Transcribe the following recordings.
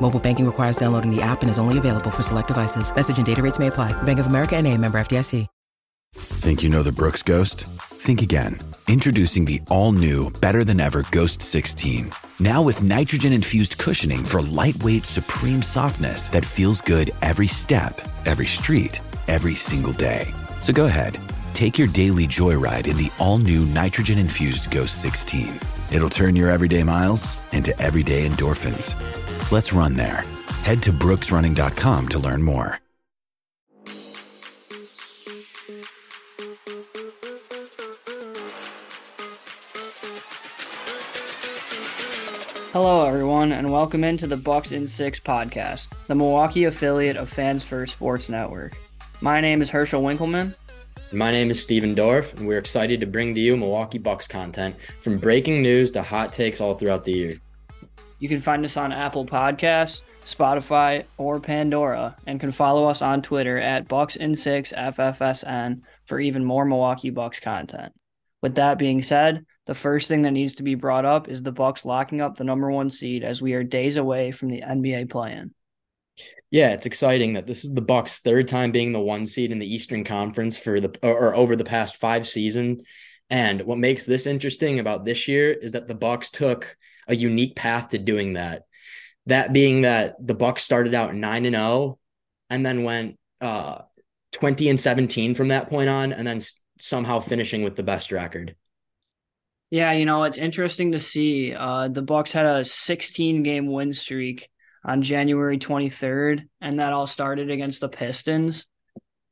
Mobile banking requires downloading the app and is only available for select devices. Message and data rates may apply. Bank of America NA, member FDIC. Think you know the Brooks Ghost? Think again. Introducing the all-new, better-than-ever Ghost 16. Now with nitrogen-infused cushioning for lightweight, supreme softness that feels good every step, every street, every single day. So go ahead. Take your daily joyride in the all-new nitrogen-infused Ghost 16. It'll turn your everyday miles into everyday endorphins. Let's run there. Head to brooksrunning.com to learn more. Hello, everyone, and welcome into the Bucks in Six podcast, the Milwaukee affiliate of Fans First Sports Network. My name is Herschel Winkelman. My name is Stephen Dorf, and we're excited to bring to you Milwaukee Bucks content, from breaking news to hot takes all throughout the year. You can find us on Apple Podcasts, Spotify, or Pandora, and can follow us on Twitter at BucksIn6FFSN for even more Milwaukee Bucks content. With that being said, the first thing that needs to be brought up is the Bucks locking up the #1 seed, as we are days away from the NBA Play-In. Yeah, it's exciting that this is the Bucks' third time being the 1 seed in the Eastern Conference over the past 5 seasons. And what makes this interesting about this year is that the Bucks took a unique path to doing that. That being that the Bucks started out 9-0 and then went 20-17 from that point on, and then somehow finishing with the best record. Yeah, you know, it's interesting to see. The Bucks had a 16-game win streak on January 23rd, and that all started against the Pistons.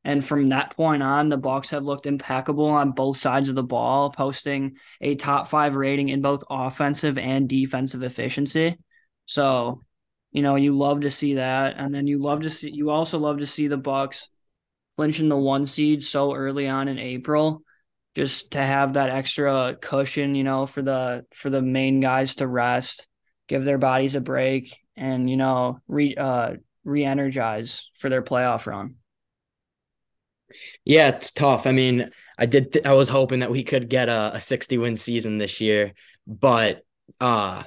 And from that point on, the Bucks have looked impeccable on both sides of the ball, posting a top 5 rating in both offensive and defensive efficiency. So, you know, you love to see that. And then you also love to see the Bucks clinching the 1 seed so early on in April, just to have that extra cushion, you know, for the main guys to rest, give their bodies a break, and, you know, re-energize for their playoff run. Yeah, it's tough. I mean, I was hoping that we could get a 60-win season this year, but the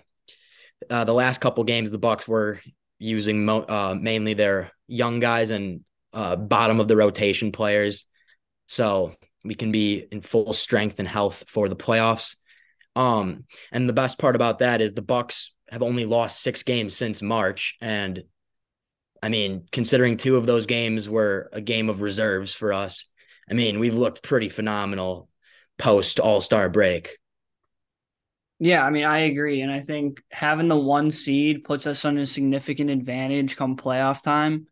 last couple games, the Bucks were using mainly their young guys and bottom of the rotation players, so we can be in full strength and health for the playoffs. And the best part about that is the Bucks have only lost 6 games since March. And I mean, considering 2 of those games were a game of reserves for us, I mean, we've looked pretty phenomenal post All-Star break. Yeah, I mean, I agree. And I think having the 1 seed puts us on a significant advantage come playoff time.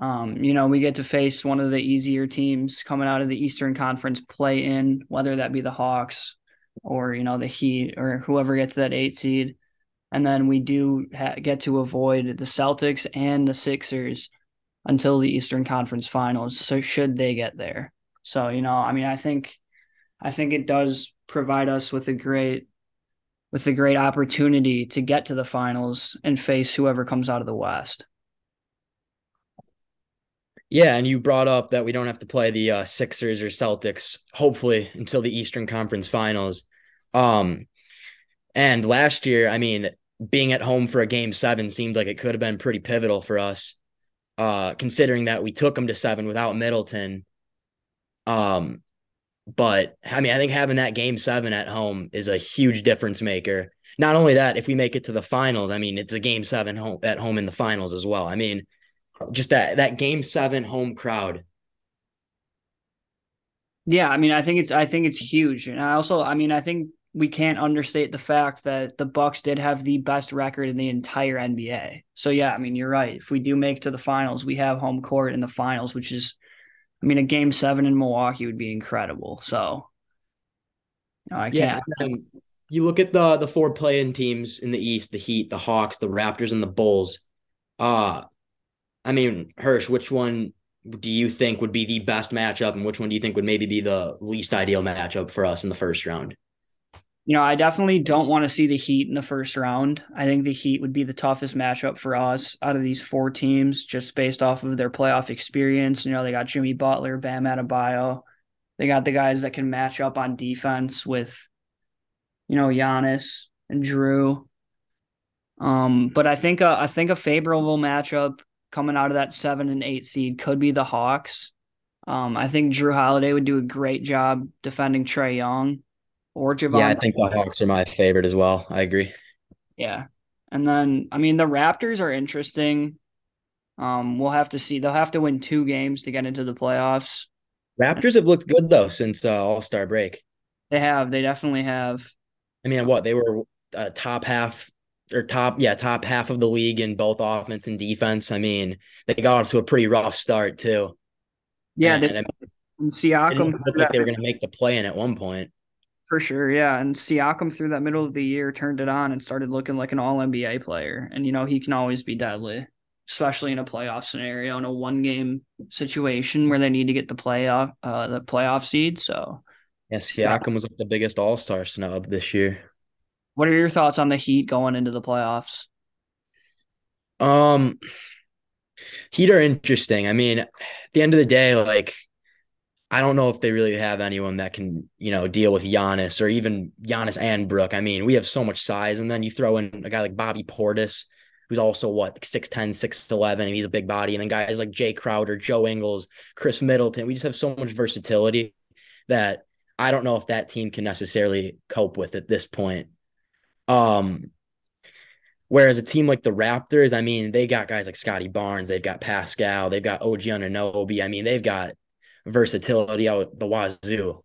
You know, we get to face one of the easier teams coming out of the Eastern Conference Play-In, whether that be the Hawks or, you know, the Heat or whoever gets that 8 seed. And then we do get to avoid the Celtics and the Sixers until the Eastern Conference Finals, so should they get there. So, you know, I mean, I think it does provide us with a great opportunity to get to the finals and face whoever comes out of the West. Yeah, and you brought up that we don't have to play the Sixers or Celtics, hopefully, until the Eastern Conference Finals. And last year, I mean, being at home for a Game 7 seemed like it could have been pretty pivotal for us, considering that we took them to 7 without Middleton. But, I mean, I think having that Game 7 at home is a huge difference maker. Not only that, if we make it to the Finals, I mean, it's a Game 7 at home in the Finals as well. I mean, just that Game 7 home crowd. Yeah, I mean, I think it's huge. And I also, I mean, I think we can't understate the fact that the Bucks did have the best record in the entire NBA. So yeah, I mean, you're right. If we do make it to the Finals, we have home court in the Finals, which is, I mean, a Game 7 in Milwaukee would be incredible. So no, I can't. Yeah, you look at the four play-in teams in the East: the Heat, the Hawks, the Raptors, and the Bulls. I mean, Hirsch, which one do you think would be the best matchup, and which one do you think would maybe be the least ideal matchup for us in the first round? You know, I definitely don't want to see the Heat in the first round. I think the Heat would be the toughest matchup for us out of these four teams, just based off of their playoff experience. You know, they got Jimmy Butler, Bam Adebayo. They got the guys that can match up on defense with, you know, Giannis and Drew. But I think a favorable matchup coming out of that 7 and 8 seed could be the Hawks. I think Drew Holiday would do a great job defending Trae Young or Jevon. Yeah, I think the Hawks are my favorite as well. I agree. Yeah. And then, I mean, the Raptors are interesting. We'll have to see. They'll have to win 2 games to get into the playoffs. Raptors have looked good, though, since All-Star break. They have. They definitely have. I mean, what? They were top half of the league in both offense and defense. I mean, they got off to a pretty rough start too. Yeah, and Siakam looked like they were going to make the play-in at one point. For sure, yeah. And Siakam through that middle of the year turned it on and started looking like an All-NBA player. And you know he can always be deadly, especially in a playoff scenario, in a one-game situation where they need to get the playoff seed. So, yes, yeah, Siakam was like the biggest All-Star snub this year. What are your thoughts on the Heat going into the playoffs? Heat are interesting. I mean, at the end of the day, like, I don't know if they really have anyone that can, you know, deal with Giannis or even Giannis and Brook. I mean, we have so much size. And then you throw in a guy like Bobby Portis, who's also, what, 6'10", 6'11", and he's a big body. And then guys like Jay Crowder, Joe Ingles, Chris Middleton. We just have so much versatility that I don't know if that team can necessarily cope with at this point. Whereas a team like the Raptors, I mean, they got guys like Scottie Barnes, they've got Pascal, they've got OG Anunoby. I mean, they've got versatility out the wazoo.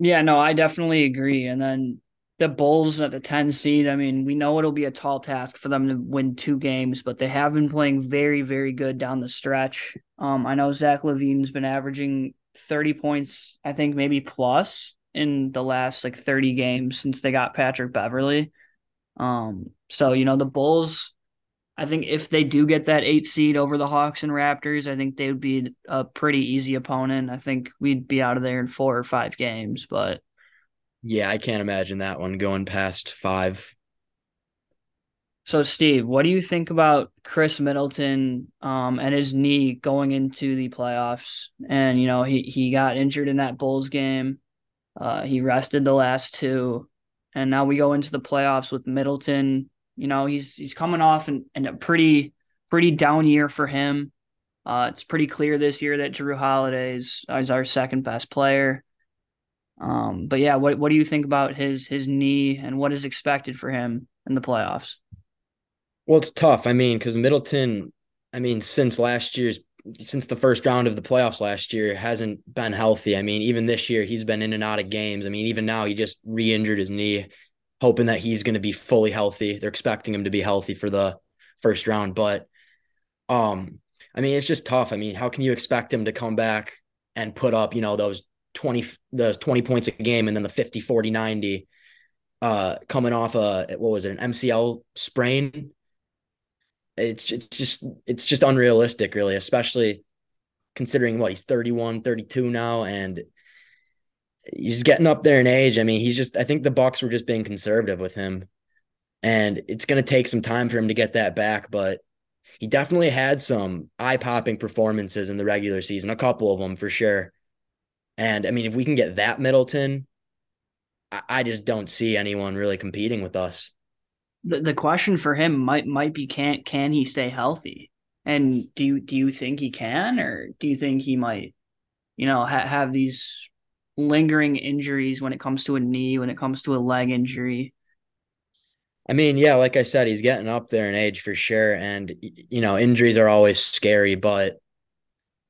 Yeah, no, I definitely agree. And then the Bulls at the 10 seed, I mean, we know it'll be a tall task for them to win 2 games, but they have been playing very, very good down the stretch. I know Zach LaVine's been averaging 30 points, I think maybe plus, in the last like 30 games since they got Patrick Beverley. So, you know, the Bulls, I think if they do get that 8 seed over the Hawks and Raptors, I think they would be a pretty easy opponent. I think we'd be out of there in 4 or 5 games, but yeah, I can't imagine that one going past 5. So Steve, what do you think about Chris Middleton and his knee going into the playoffs? And, you know, he got injured in that Bulls game. He rested the last 2, and now we go into the playoffs with Middleton. You know, he's coming off in a pretty down year for him. It's pretty clear this year that Drew Holiday is our second best player. But yeah, what do you think about his knee and what is expected for him in the playoffs? Well, it's tough. I mean, because Middleton, I mean, since the first round of the playoffs last year, hasn't been healthy. I mean, even this year, he's been in and out of games. I mean, even now he just re-injured his knee, hoping that he's going to be fully healthy. They're expecting him to be healthy for the first round. But, I mean, it's just tough. I mean, how can you expect him to come back and put up, you know, those 20 points a game and then the 50, 40, 90 coming off an MCL sprain? It's just unrealistic, really, especially considering he's 31, 32 now, and he's getting up there in age. I mean, I think the Bucks were just being conservative with him, and it's going to take some time for him to get that back. But he definitely had some eye-popping performances in the regular season, a couple of them for sure. And, I mean, if we can get that Middleton, I just don't see anyone really competing with us. The question for him might be, can he stay healthy? And do you think he can, or do you think he might, have these lingering injuries when it comes to a knee, when it comes to a leg injury? I mean, yeah, like I said, he's getting up there in age for sure. And, injuries are always scary, but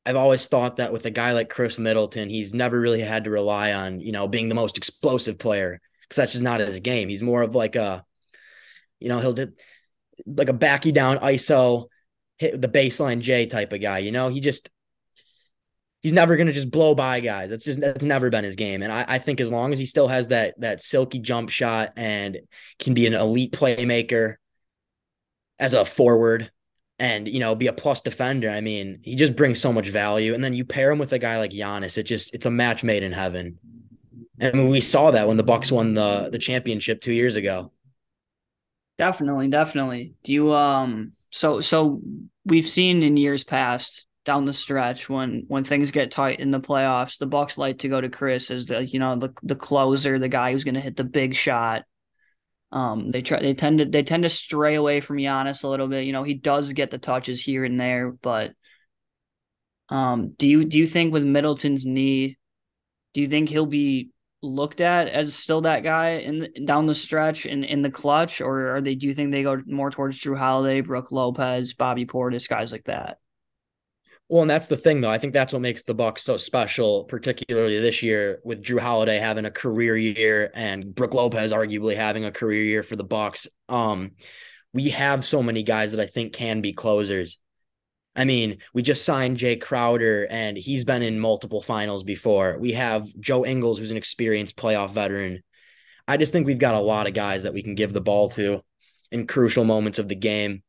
I've always thought that with a guy like Chris Middleton, he's never really had to rely on, being the most explosive player, because that's just not his game. He's more of like a, he'll do like a back you down ISO, hit the baseline J type of guy. He's never going to just blow by guys. That's never been his game. And I think as long as he still has that silky jump shot and can be an elite playmaker as a forward and, be a plus defender. I mean, he just brings so much value. And then you pair him with a guy like Giannis. It's a match made in heaven. And we saw that when the Bucks won the championship 2 years ago. Definitely. Do you, so we've seen in years past, down the stretch when things get tight in the playoffs, the Bucks like to go to Chris as the closer, the guy who's going to hit the big shot. They tend to stray away from Giannis a little bit. He does get the touches here and there, but do you think with Middleton's knee, do you think he'll be looked at as still that guy down the stretch and in the clutch, or do you think they go more towards Drew Holiday, Brook Lopez, Bobby Portis, guys like that? Well, and that's the thing, though. I think that's what makes the Bucks so special, particularly this year with Drew Holiday having a career year and Brook Lopez arguably having a career year for the Bucks. We have so many guys that I think can be closers. I mean, we just signed Jay Crowder, and he's been in multiple finals before. We have Joe Ingles, who's an experienced playoff veteran. I just think we've got a lot of guys that we can give the ball to in crucial moments of the game.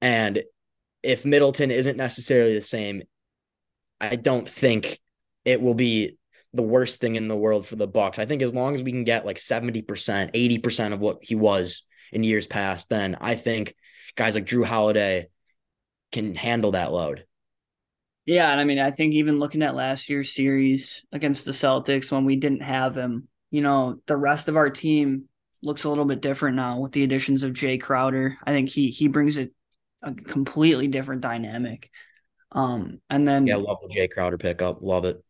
And if Middleton isn't necessarily the same, I don't think it will be the worst thing in the world for the Bucks. I think as long as we can get like 70%, 80% of what he was in years past, then I think guys like Drew Holiday can handle that load. Yeah, and I mean, I think even looking at last year's series against the Celtics when we didn't have him, the rest of our team looks a little bit different now with the additions of Jay Crowder. I think he brings it a completely different dynamic. And then yeah, love the Jay Crowder pickup. Love it.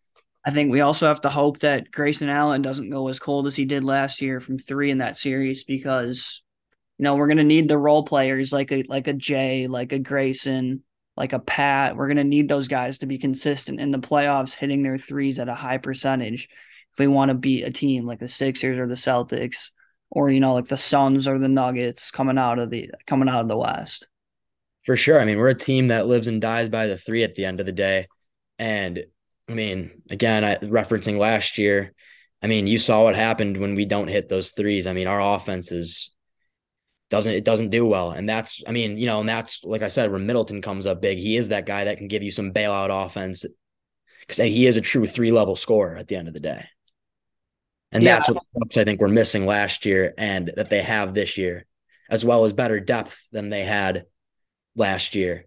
I think we also have to hope that Grayson Allen doesn't go as cold as he did last year from three in that series, because we're going to need the role players like a Jay, like a Grayson, like a Pat. We're going to need those guys to be consistent in the playoffs, hitting their threes at a high percentage if we want to beat a team like the Sixers or the Celtics, or like the Suns or the Nuggets coming out of the West. For sure. I mean, we're a team that lives and dies by the three at the end of the day. And I mean, again, referencing last year, I mean, you saw what happened when we don't hit those threes. I mean, our offense doesn't do well. And that's, I mean, and that's, like I said, where Middleton comes up big. He is that guy that can give you some bailout offense, because he is a true three-level scorer at the end of the day. And yeah, that's what the Bucks, I think, were missing last year, and that they have this year, as well as better depth than they had last year.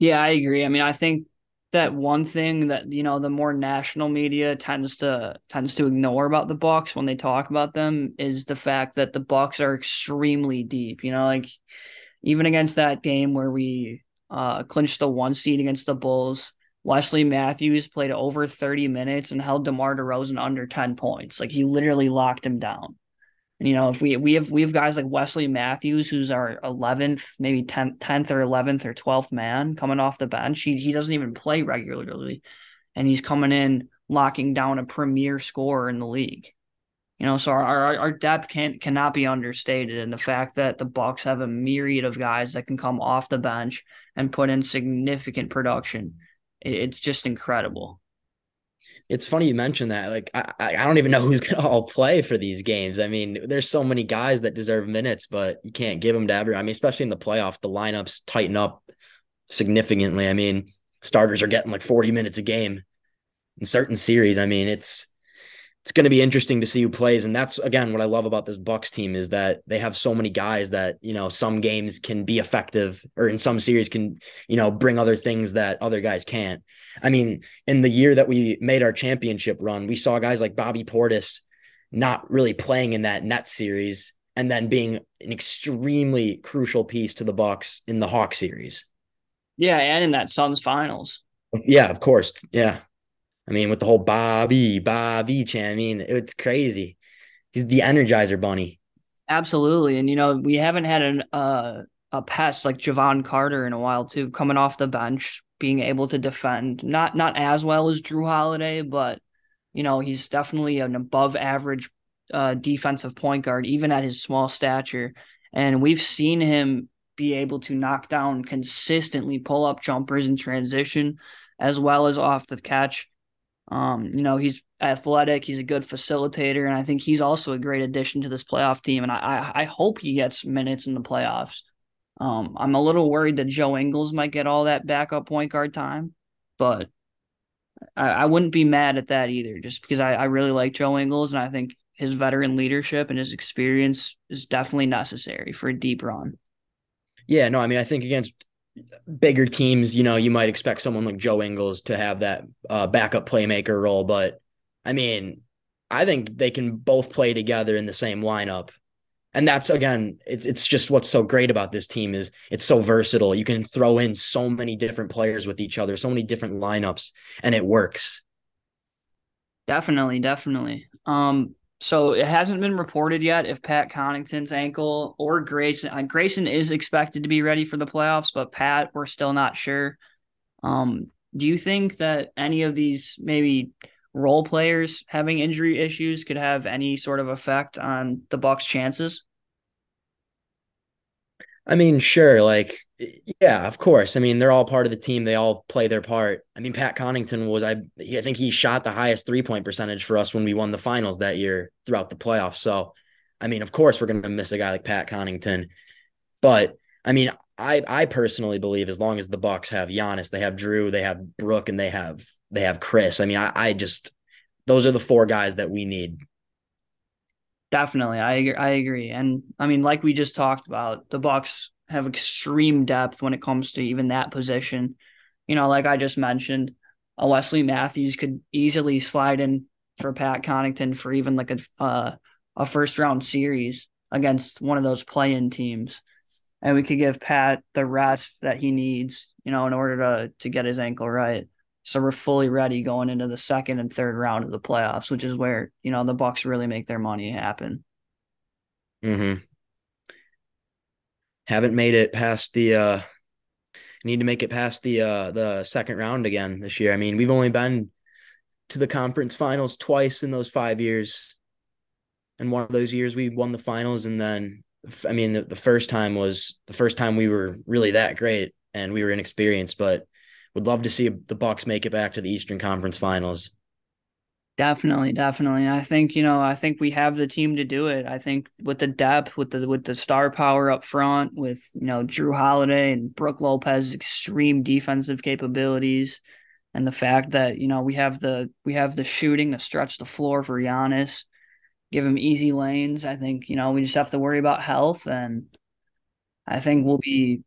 Yeah, I agree. I mean, I think that one thing that, the more national media tends to ignore about the Bucks when they talk about them is the fact that the Bucks are extremely deep. Like even against that game where we clinched the 1 seed against the Bulls, Wesley Matthews played over 30 minutes and held DeMar DeRozan under 10 points. Like he literally locked him down. And, if we have guys like Wesley Matthews, who's our 11th, maybe 10th or 11th or 12th man coming off the bench. He doesn't even play regularly, and he's coming in locking down a premier scorer in the league. So our depth cannot be understated, and the fact that the Bucks have a myriad of guys that can come off the bench and put in significant production, it's just incredible. It's funny you mentioned that. Like, I don't even know who's going to all play for these games. I mean, there's so many guys that deserve minutes, but you can't give them to everyone. I mean, especially in the playoffs, the lineups tighten up significantly. I mean, starters are getting like 40 minutes a game in certain series. I mean, it's it's going to be interesting to see who plays. And that's, again, what I love about this Bucks team is that they have so many guys that, you know, some games can be effective or in some series can, you know, bring other things that other guys can't. I mean, in the year that we made our championship run, we saw guys like Bobby Portis not really playing in that Nets series and then being an extremely crucial piece to the Bucks in the Hawks series. Yeah, and in that Suns finals. Yeah, of course. Yeah. I mean, with the whole Bobby chant, I mean, it's crazy. He's the Energizer Bunny. Absolutely. And, you know, we haven't had a pest like Jevon Carter in a while, too, coming off the bench, being able to defend. Not as well as Drew Holiday, but, you know, he's definitely an above-average defensive point guard, even at his small stature. And we've seen him be able to knock down consistently pull-up jumpers in transition as well as off the catch. You know, he's athletic, he's a good facilitator, and I think he's also a great addition to this playoff team. And I hope he gets minutes in the playoffs. I'm a little worried that Joe Ingles might get all that backup point guard time, but I wouldn't be mad at that either, just because I really like Joe Ingles, and I think his veteran leadership and his experience is definitely necessary for a deep run. Yeah, no, I mean, I think against bigger teams, you know, you might expect someone like Joe Ingles to have that backup playmaker role. But I mean, I think they can both play together in the same lineup. And that's, again, it's just what's so great about this team is it's so versatile. You can throw in so many different players with each other, so many different lineups, and it works. Definitely, definitely. So it hasn't been reported yet if Pat Connaughton's ankle or Grayson. Grayson is expected to be ready for the playoffs, but Pat, we're still not sure. Do you think that any of these maybe role players having injury issues could have any sort of effect on the Bucks' chances? I mean, sure. Like, yeah, of course. I mean, they're all part of the team. They all play their part. I mean, Pat Connaughton was, I think he shot the highest 3-point percentage for us when we won the finals that year throughout the playoffs. So, I mean, of course we're going to miss a guy like Pat Connaughton. But I mean, I personally believe as long as the Bucks have Giannis, they have Drew, they have Brook, and they have Chris. I mean, I just, those are the four guys that we need. Definitely. I agree. And I mean, like we just talked about, the Bucks have extreme depth when it comes to even that position. You know, like I just mentioned, a Wesley Matthews could easily slide in for Pat Connaughton for even like a first round series against one of those play-in teams. And we could give Pat the rest that he needs, you know, in order to get his ankle right. So we're fully ready going into the second and third round of the playoffs, which is where, you know, the Bucks really make their money happen. Mm-hmm. Haven't made it past the need to make it past the second round again this year. I mean, we've only been to the conference finals twice in those 5 years. And one of those years we won the finals. And then, I mean, the first time we were really that great and we were inexperienced, but would love to see the Bucks make it back to the Eastern Conference Finals. Definitely, definitely. And I think, you know, we have the team to do it. I think with the depth, with the star power up front, with, you know, Drew Holiday and Brook Lopez's extreme defensive capabilities, and the fact that, you know, we have the shooting to stretch the floor for Giannis, give him easy lanes. I think, you know, we just have to worry about health, and I think we'll be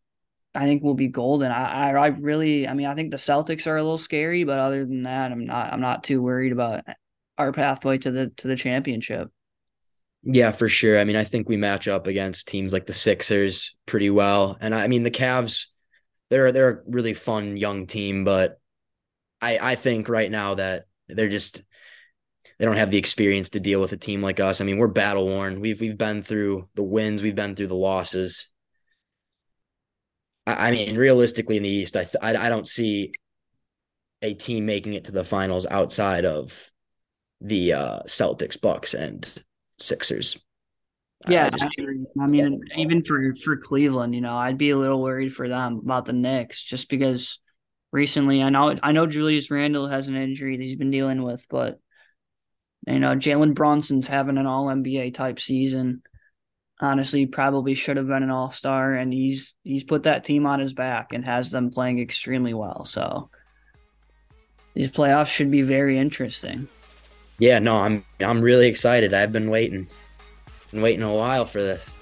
golden. I think the Celtics are a little scary, but other than that, I'm not too worried about our pathway to the championship. Yeah, for sure. I mean, I think we match up against teams like the Sixers pretty well. And I mean, the Cavs, they're a really fun young team, but I think right now that they don't have the experience to deal with a team like us. I mean, we're battle worn. We've been through the wins, we've been through the losses. I mean, realistically, in the East, I don't see a team making it to the finals outside of the Celtics, Bucks, and Sixers. Yeah, I mean, even for Cleveland, you know, I'd be a little worried for them about the Knicks, just because recently I know Julius Randle has an injury that he's been dealing with, but, you know, Jalen Brunson's having an All-NBA type season. Honestly, probably should have been an all-star, and he's put that team on his back and has them playing extremely well. So these playoffs should be very interesting. yeah, no, I'm really excited. I've been waiting a while for this.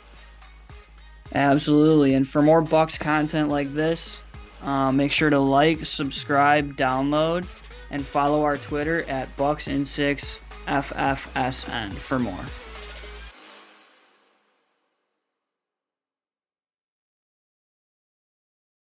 Absolutely. And for more Bucks content like this, make sure to like, subscribe, download, and follow our Twitter at Bucks in Six FFSN for more.